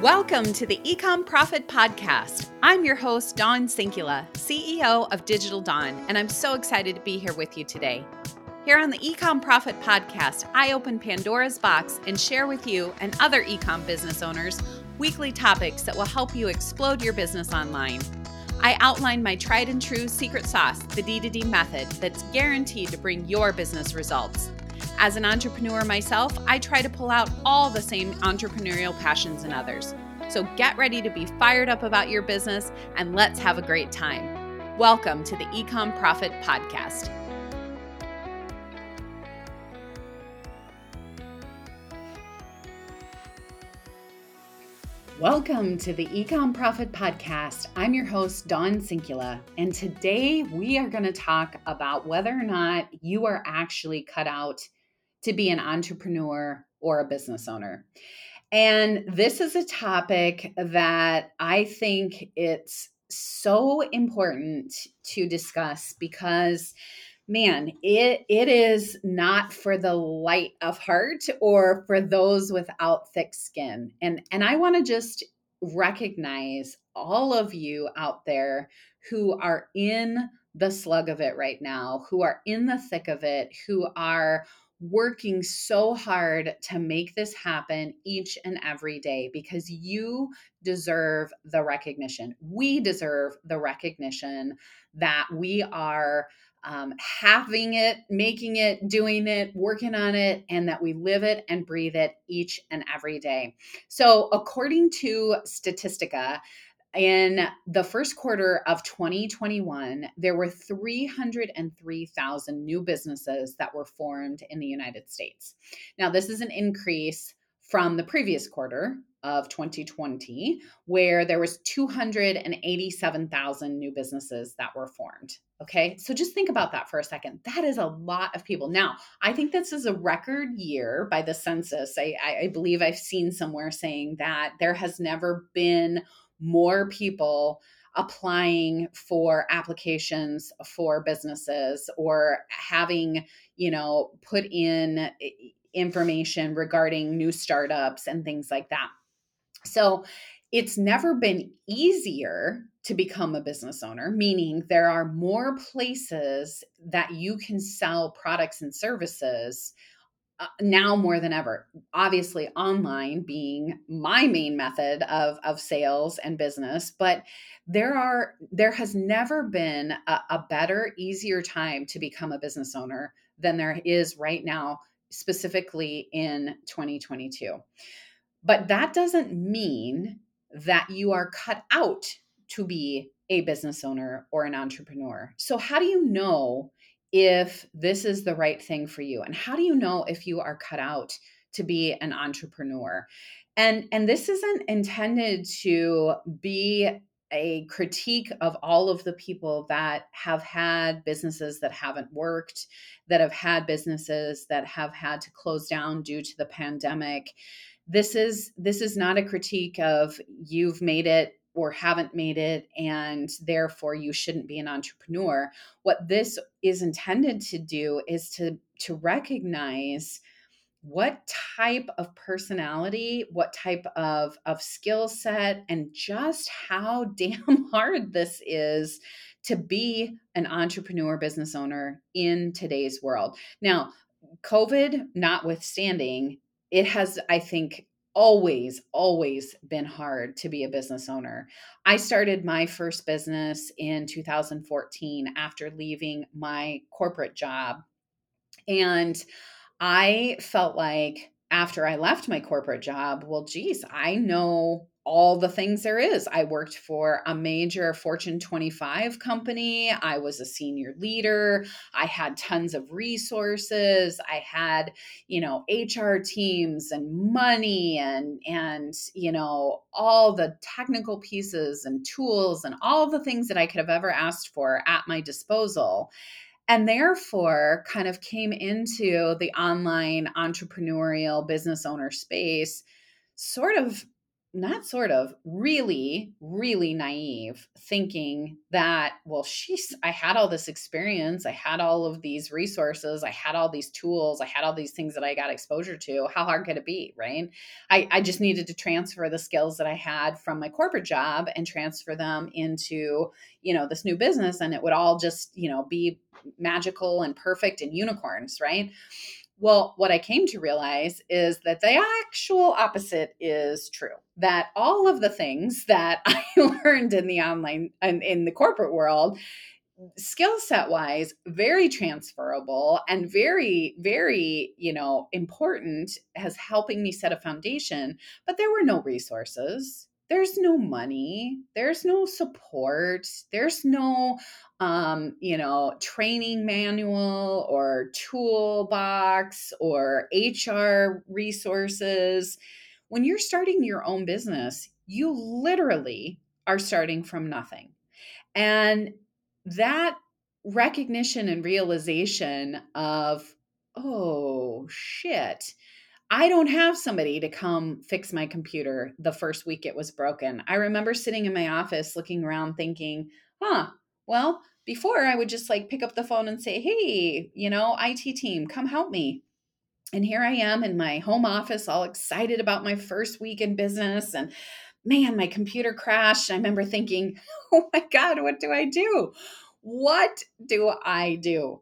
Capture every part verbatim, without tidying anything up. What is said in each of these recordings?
Welcome to the Ecom Profit Podcast. I'm your host, Dawn Sinkula, C E O of Digital Dawn, and I'm so excited to be here with you today. Here on the Ecom Profit Podcast, I open Pandora's box and share with you and other ecom business owners weekly topics that will help you explode your business online. I outline my tried and true secret sauce, the D two D method, that's guaranteed to bring your business results. As an entrepreneur myself, I try to pull out all the same entrepreneurial passions in others. So get ready to be fired up about your business and let's have a great time. Welcome to the Ecom Profit Podcast. Welcome to the Ecom Profit Podcast. I'm your host, Dawn Sinkula, and today we are going to talk about whether or not you are actually cut out to be an entrepreneur or a business owner. And this is a topic that I think it's so important to discuss because, man, it it is not for the light of heart or for those without thick skin. And, and I want to just recognize all of you out there who are in the slug of it right now, who are in the thick of it, who are working so hard to make this happen each and every day because you deserve the recognition. We deserve the recognition that we are um, having it, making it, doing it, working on it, and that we live it and breathe it each and every day. So according to Statistica, in the first quarter of twenty twenty-one, there were three hundred three thousand new businesses that were formed in the United States. Now, this is an increase from the previous quarter of twenty twenty, where there was two hundred eighty-seven thousand new businesses that were formed. Okay, so just think about that for a second. That is a lot of people. Now, I think this is a record year by the census. I, I believe I've seen somewhere saying that there has never been more people applying for applications for businesses or having, you know, put in information regarding new startups and things like that. So it's never been easier to become a business owner, meaning there are more places that you can sell products and services Uh, now more than ever, obviously online being my main method of, of sales and business, but there are, there has never been a, a better, easier time to become a business owner than there is right now, specifically in twenty twenty-two. But that doesn't mean that you are cut out to be a business owner or an entrepreneur. So how do you know if this is the right thing for you? And how do you know if you are cut out to be an entrepreneur? And, and this isn't intended to be a critique of all of the people that have had businesses that haven't worked, that have had businesses that have had to close down due to the pandemic. This is, this is not a critique of you've made it or haven't made it, and therefore you shouldn't be an entrepreneur. What this is intended to do is to, to recognize what type of personality, what type of, of skill set, and just how damn hard this is to be an entrepreneur business owner in today's world. Now, COVID notwithstanding, it has, I think, always, always been hard to be a business owner. I started my first business in two thousand fourteen after leaving my corporate job. And I felt like after I left my corporate job, well, geez, I know all the things there is. I worked for a major Fortune twenty-five company. I was a senior leader. I had tons of resources. I had, you know, H R teams and money and, and, you know, all the technical pieces and tools and all the things that I could have ever asked for at my disposal. And therefore kind of came into the online entrepreneurial business owner space sort of not sort of, really, really naive, thinking that, well, she's, I had all this experience. I had all of these resources. I had all these tools. I had all these things that I got exposure to. How hard could it be, right? I, I just needed to transfer the skills that I had from my corporate job and transfer them into, you know, this new business, and it would all just, you know, be magical and perfect and unicorns, right? Well, what I came to realize is that the actual opposite is true, that all of the things that I learned in the online and in, in the corporate world, skill set wise, very transferable and very, very, you know, important as helping me set a foundation, but there were no resources. There's no money, there's no support, there's no, um, you know, training manual or toolbox or H R resources. When you're starting your own business, you literally are starting from nothing. And that recognition and realization of, oh, shit, I don't have somebody to come fix my computer the first week it was broken. I remember sitting in my office looking around thinking, huh, well, before I would just like pick up the phone and say, hey, you know, I T team, come help me. And here I am in my home office, all excited about my first week in business. And man, my computer crashed. I remember thinking, oh my God, what do I do? What do I do?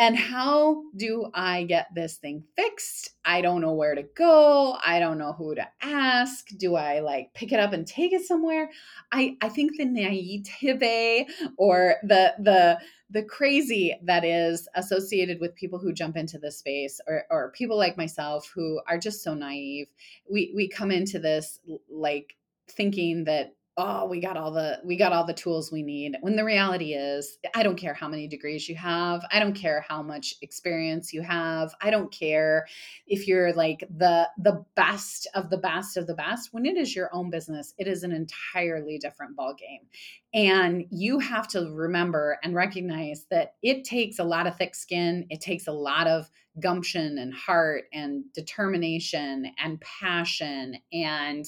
And how do I get this thing fixed? I don't know where to go. I don't know who to ask. Do I like pick it up and take it somewhere? I, I think the naivete or the the the crazy that is associated with people who jump into this space, or or people like myself who are just so naive. We we come into this like thinking that, oh, we got all the, we got all the tools we need. When the reality is, I don't care how many degrees you have. I don't care how much experience you have. I don't care if you're like the, the best of the best of the best. When it is your own business, it is an entirely different ballgame. And you have to remember and recognize that it takes a lot of thick skin. It takes a lot of gumption and heart and determination and passion and,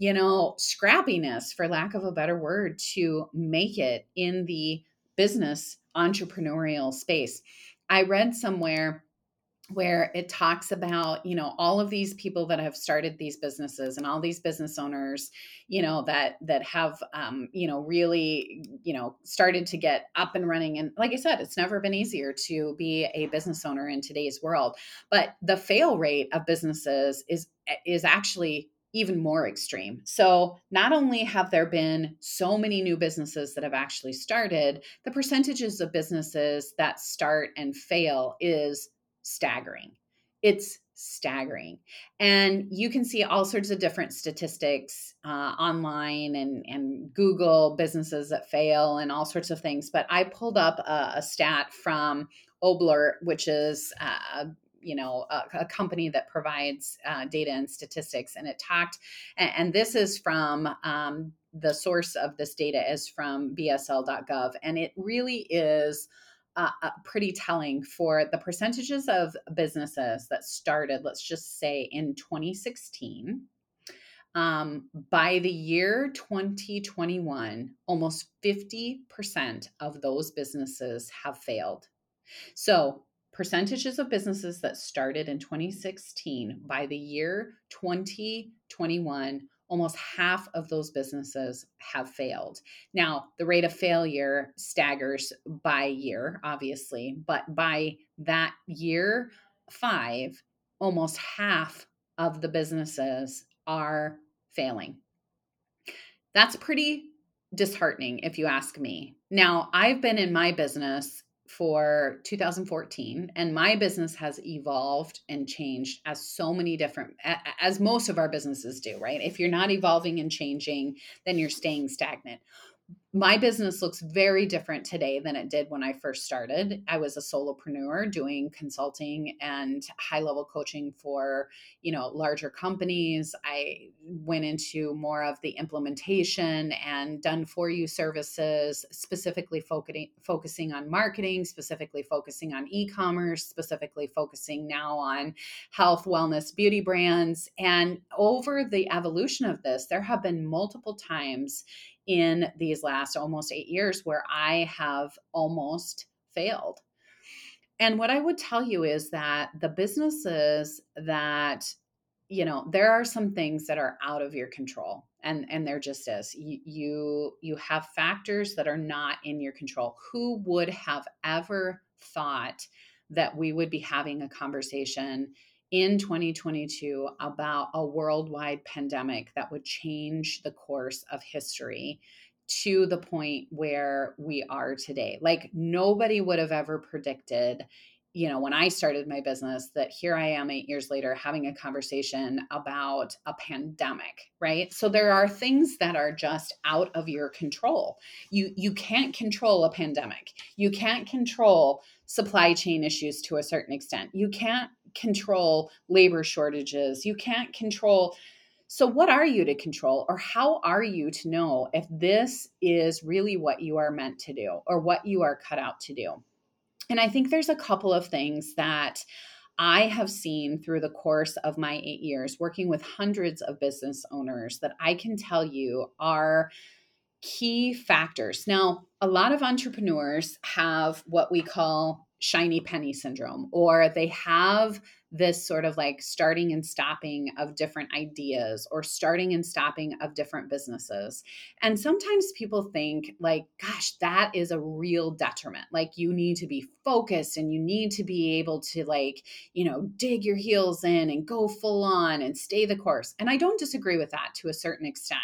you know, scrappiness, for lack of a better word, to make it in the business entrepreneurial space. I read somewhere where it talks about, you know, all of these people that have started these businesses and all these business owners, you know, that, that have, um, you know, really, you know, started to get up and running. And like I said, it's never been easier to be a business owner in today's world, but the fail rate of businesses is, is actually even more extreme. So not only have there been so many new businesses that have actually started, the percentages of businesses that start and fail is staggering. It's staggering. And you can see all sorts of different statistics uh, online and, and Google businesses that fail and all sorts of things. But I pulled up a, a stat from Oblert, which is uh, you know, a, a company that provides uh, data and statistics. And it talked, and, and this is from, um, the source of this data is from B S L dot gov. And it really is uh, uh, pretty telling for the percentages of businesses that started, let's just say in twenty sixteen, um, by the year twenty twenty-one, almost fifty percent of those businesses have failed. So percentages of businesses that started in twenty sixteen, by the year twenty twenty-one, almost half of those businesses have failed. Now, the rate of failure staggers by year, obviously, but by that year five, almost half of the businesses are failing. That's pretty disheartening, if you ask me. Now, I've been in my business for two thousand fourteen, and my business has evolved and changed as so many different, as most of our businesses do, right? If you're not evolving and changing, then you're staying stagnant. my business looks very different today than it did when I first started. I was a solopreneur doing consulting and high-level coaching for, you know, larger companies. I went into more of the implementation and done-for-you services, specifically focusing focusing on marketing, specifically focusing on e-commerce, specifically focusing now on health, wellness, beauty brands. And over the evolution of this, there have been multiple times in these last almost eight years where I have almost failed. And what I would tell you is that the businesses that, you know, there are some things that are out of your control, and, and there just is. You, you, you have factors that are not in your control. Who would have ever thought that we would be having a conversation in twenty twenty-two about a worldwide pandemic that would change the course of history to the point where we are today? Like, nobody would have ever predicted, you know, when I started my business, that here I am eight years later having a conversation about a pandemic, right? So there are things that are just out of your control. You you can't control a pandemic. You can't control supply chain issues to a certain extent. You can't control labor shortages. You can't control. So what are you to control, or how are you to know if this is really what you are meant to do or what you are cut out to do? And I think there's a couple of things that I have seen through the course of my eight years working with hundreds of business owners that I can tell you are key factors. Now, a lot of entrepreneurs have what we call shiny penny syndrome, or they have this sort of like starting and stopping of different ideas, or starting and stopping of different businesses. And sometimes people think like, gosh, that is a real detriment. Like, you need to be focused and you need to be able to, like, you know, dig your heels in and go full on and stay the course. And I don't disagree with that to a certain extent.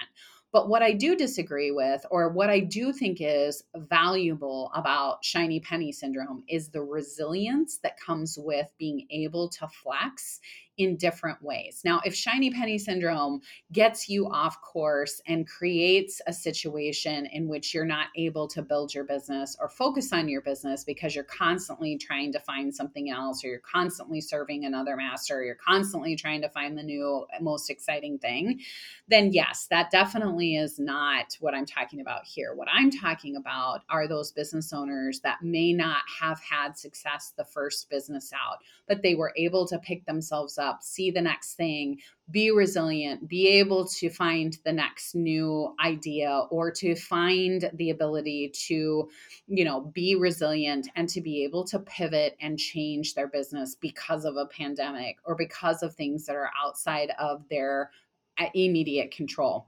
But what I do disagree with, or what I do think is valuable about shiny penny syndrome, is the resilience that comes with being able to flex in different ways. Now, if shiny penny syndrome gets you off course and creates a situation in which you're not able to build your business or focus on your business because you're constantly trying to find something else, or you're constantly serving another master, or you're constantly trying to find the new, most exciting thing, then yes, that definitely is not what I'm talking about here. What I'm talking about are those business owners that may not have had success the first business out, but they were able to pick themselves up, see the next thing, be resilient, be able to find the next new idea, or to find the ability to, you know, be resilient and to be able to pivot and change their business because of a pandemic or because of things that are outside of their immediate control.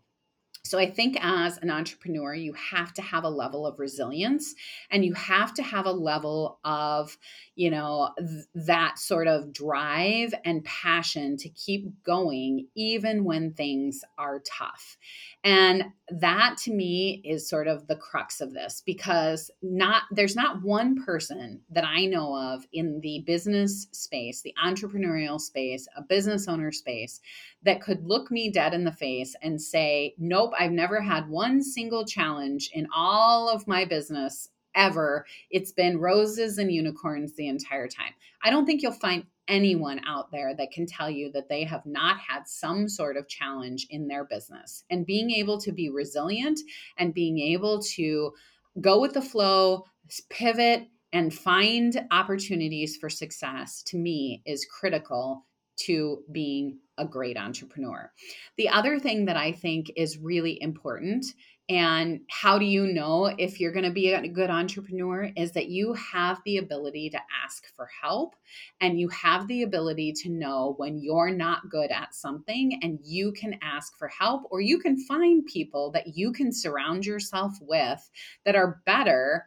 So I think as an entrepreneur, you have to have a level of resilience, and you have to have a level of, you know, th- that sort of drive and passion to keep going, even when things are tough. And that, to me, is sort of the crux of this, because not there's not one person that I know of in the business space, the entrepreneurial space, a business owner space, that could look me dead in the face and say, nope, I've never had one single challenge in all of my business ever. It's been roses and unicorns the entire time. I don't think you'll find anyone out there that can tell you that they have not had some sort of challenge in their business. And being able to be resilient and being able to go with the flow, pivot, and find opportunities for success, to me, is critical to being a great entrepreneur. The other thing that I think is really important, and how do you know if you're going to be a good entrepreneur, is that you have the ability to ask for help, and you have the ability to know when you're not good at something, and you can ask for help, or you can find people that you can surround yourself with that are better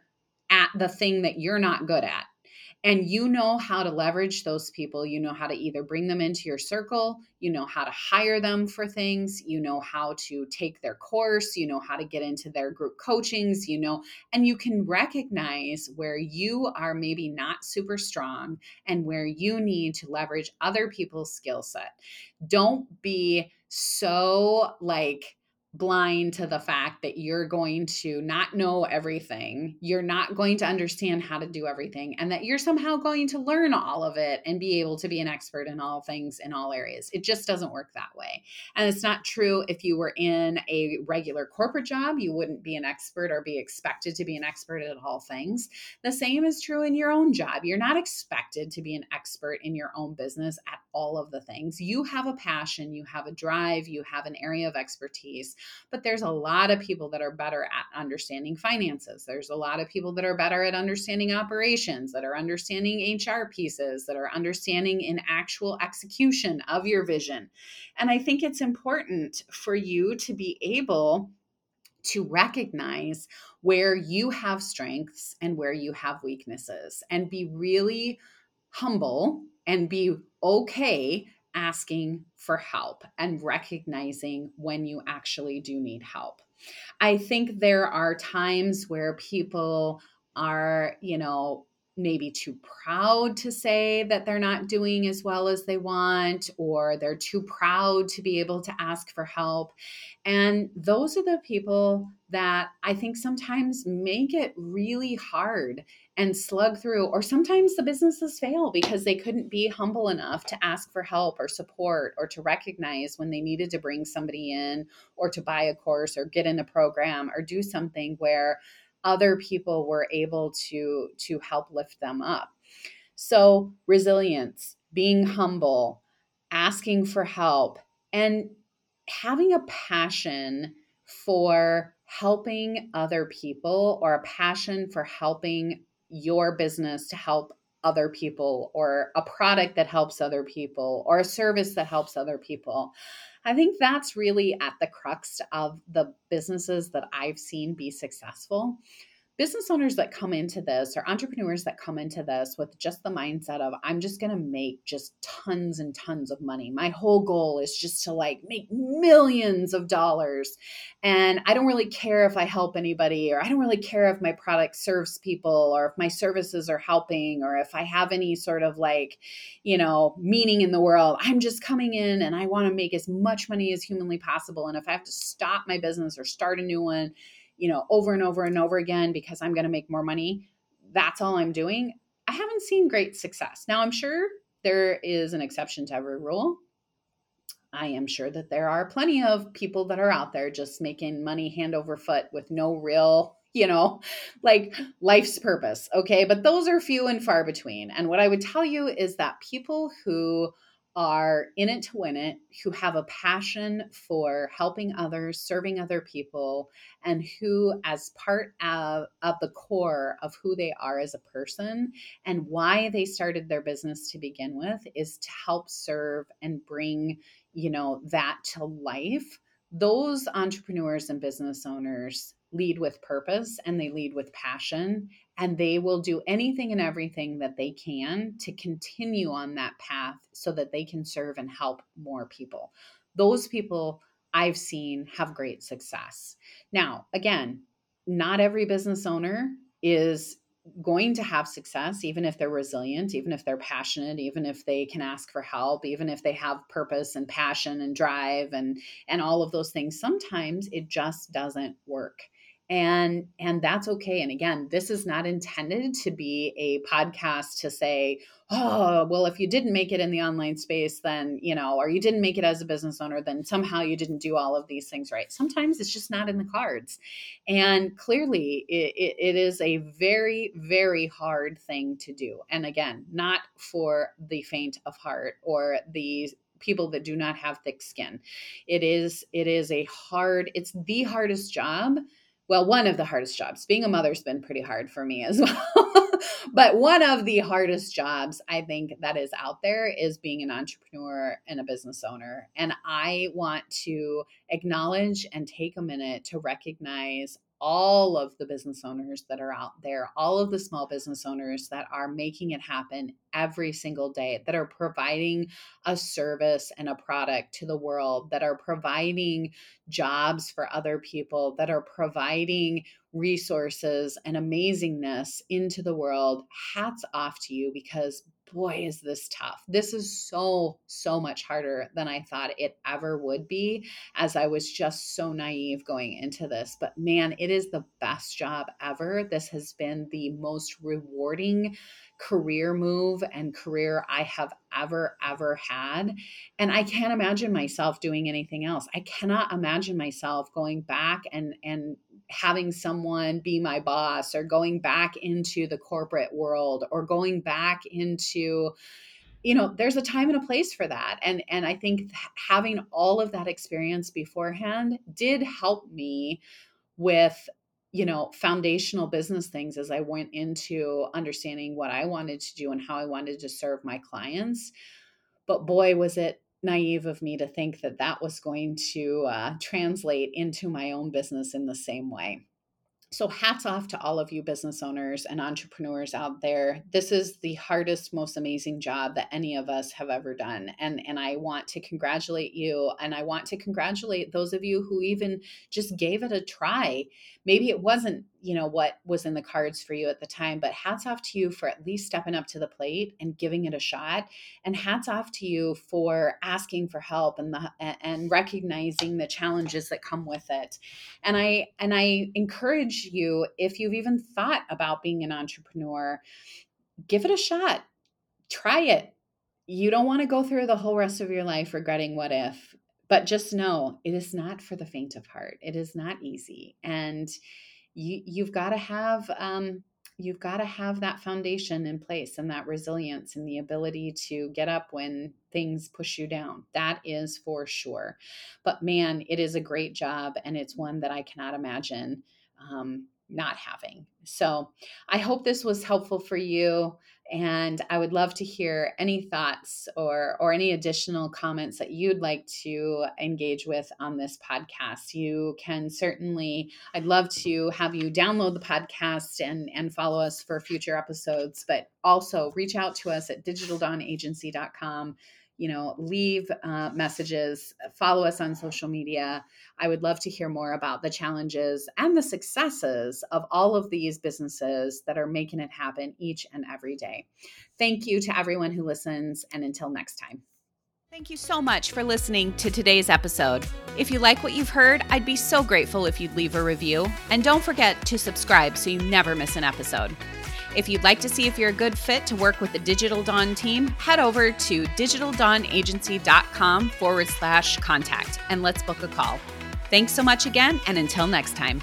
at the thing that you're not good at. And you know how to leverage those people. You know how to either bring them into your circle, you know how to hire them for things, you know how to take their course, you know how to get into their group coachings, you know, and you can recognize where you are maybe not super strong and where you need to leverage other people's skill set. Don't be so like blind to the fact that you're going to not know everything, you're not going to understand how to do everything, and that you're somehow going to learn all of it and be able to be an expert in all things in all areas. It just doesn't work that way. And it's not true. If you were in a regular corporate job, you wouldn't be an expert or be expected to be an expert at all things. The same is true in your own job. You're not expected to be an expert in your own business at all of the things. You have a passion, you have a drive, you have an area of expertise. But there's a lot of people that are better at understanding finances. There's a lot of people that are better at understanding operations, that are understanding H R pieces, that are understanding in actual execution of your vision. And I think it's important for you to be able to recognize where you have strengths and where you have weaknesses, and be really humble and be okay asking for help and recognizing when you actually do need help. I think there are times where people are, you know, maybe too proud to say that they're not doing as well as they want, or they're too proud to be able to ask for help. And those are the people that I think sometimes make it really hard and slug through, or sometimes the businesses fail because they couldn't be humble enough to ask for help or support, or to recognize when they needed to bring somebody in, or to buy a course, or get in a program, or do something where other people were able to, to help lift them up. So resilience, being humble, asking for help, and having a passion for helping other people, or a passion for helping your business to help other people, or a product that helps other people, or a service that helps other people. I think that's really at the crux of the businesses that I've seen be successful. Business owners that come into this, or entrepreneurs that come into this with just the mindset of, I'm just going to make just tons and tons of money. My whole goal is just to like make millions of dollars. And I don't really care if I help anybody, or I don't really care if my product serves people, or if my services are helping, or if I have any sort of like, you know, meaning in the world. I'm just coming in and I want to make as much money as humanly possible. And if I have to stop my business or start a new one, you know, over and over and over again, because I'm going to make more money, that's all I'm doing. I haven't seen great success. Now, I'm sure there is an exception to every rule. I am sure that there are plenty of people that are out there just making money hand over foot with no real, you know, like life's purpose. Okay. But those are few and far between. And what I would tell you is that people who are in it to win it, who have a passion for helping others, serving other people, and who, as part of, of the core of who they are as a person and why they started their business to begin with, is to help serve and bring, you know, that to life. Those entrepreneurs and business owners lead with purpose, and they lead with passion, and they will do anything and everything that they can to continue on that path so that they can serve and help more people. Those people I've seen have great success. Now, again, not every business owner is going to have success, even if they're resilient, even if they're passionate, even if they can ask for help, even if they have purpose and passion and drive and, and all of those things. Sometimes it just doesn't work. And, and that's okay. And again, this is not intended to be a podcast to say, oh, well, if you didn't make it in the online space, then, you know, or you didn't make it as a business owner, then somehow you didn't do all of these things right. Sometimes it's just not in the cards. And clearly it, it, it is a very, very hard thing to do. And again, not for the faint of heart or the people that do not have thick skin. It is, it is a hard, it's the hardest job. Well, one of the hardest jobs. Being a mother's been pretty hard for me as well. But one of the hardest jobs I think that is out there is being an entrepreneur and a business owner. And I want to acknowledge and take a minute to recognize all of the business owners that are out there, all of the small business owners that are making it happen every single day, that are providing a service and a product to the world, that are providing jobs for other people, that are providing resources and amazingness into the world. Hats off to you, because boy, is this tough. This is so, so much harder than I thought it ever would be, as I was just so naive going into this. But man, it is the best job ever. This has been the most rewarding career move and career I have ever, ever had. And I can't imagine myself doing anything else. I cannot imagine myself going back and, and having someone be my boss, or going back into the corporate world, or going back into, you know, there's a time and a place for that. And, and I think having all of that experience beforehand did help me with, you know, foundational business things as I went into understanding what I wanted to do and how I wanted to serve my clients. But boy, was it naive of me to think that that was going to uh, translate into my own business in the same way. So hats off to all of you business owners and entrepreneurs out there. This is the hardest, most amazing job that any of us have ever done. And, and I want to congratulate you. And I want to congratulate those of you who even just gave it a try. Maybe it wasn't, you know, what was in the cards for you at the time, but hats off to you for at least stepping up to the plate and giving it a shot. And hats off to you for asking for help and the, and recognizing the challenges that come with it. And I, and I encourage you, if you've even thought about being an entrepreneur, give it a shot. Try it. You don't want to go through the whole rest of your life regretting what if, but just know it is not for the faint of heart. It is not easy. And you, you've got to have, um, you've got to have that foundation in place, and that resilience, and the ability to get up when things push you down. That is for sure. But man, it is a great job. And it's one that I cannot imagine Um, not having. So I hope this was helpful for you. And I would love to hear any thoughts or, or any additional comments that you'd like to engage with on this podcast. You can certainly, I'd love to have you download the podcast and, and follow us for future episodes, but also reach out to us at digital dawn agency dot com. You know, leave uh, messages, follow us on social media. I would love to hear more about the challenges and the successes of all of these businesses that are making it happen each and every day. Thank you to everyone who listens, and until next time. Thank you so much for listening to today's episode. If you like what you've heard, I'd be so grateful if you'd leave a review. And don't forget to subscribe so you never miss an episode. If you'd like to see if you're a good fit to work with the Digital Dawn team, head over to digital dawn agency dot com forward slash contact and let's book a call. Thanks so much again, and until next time.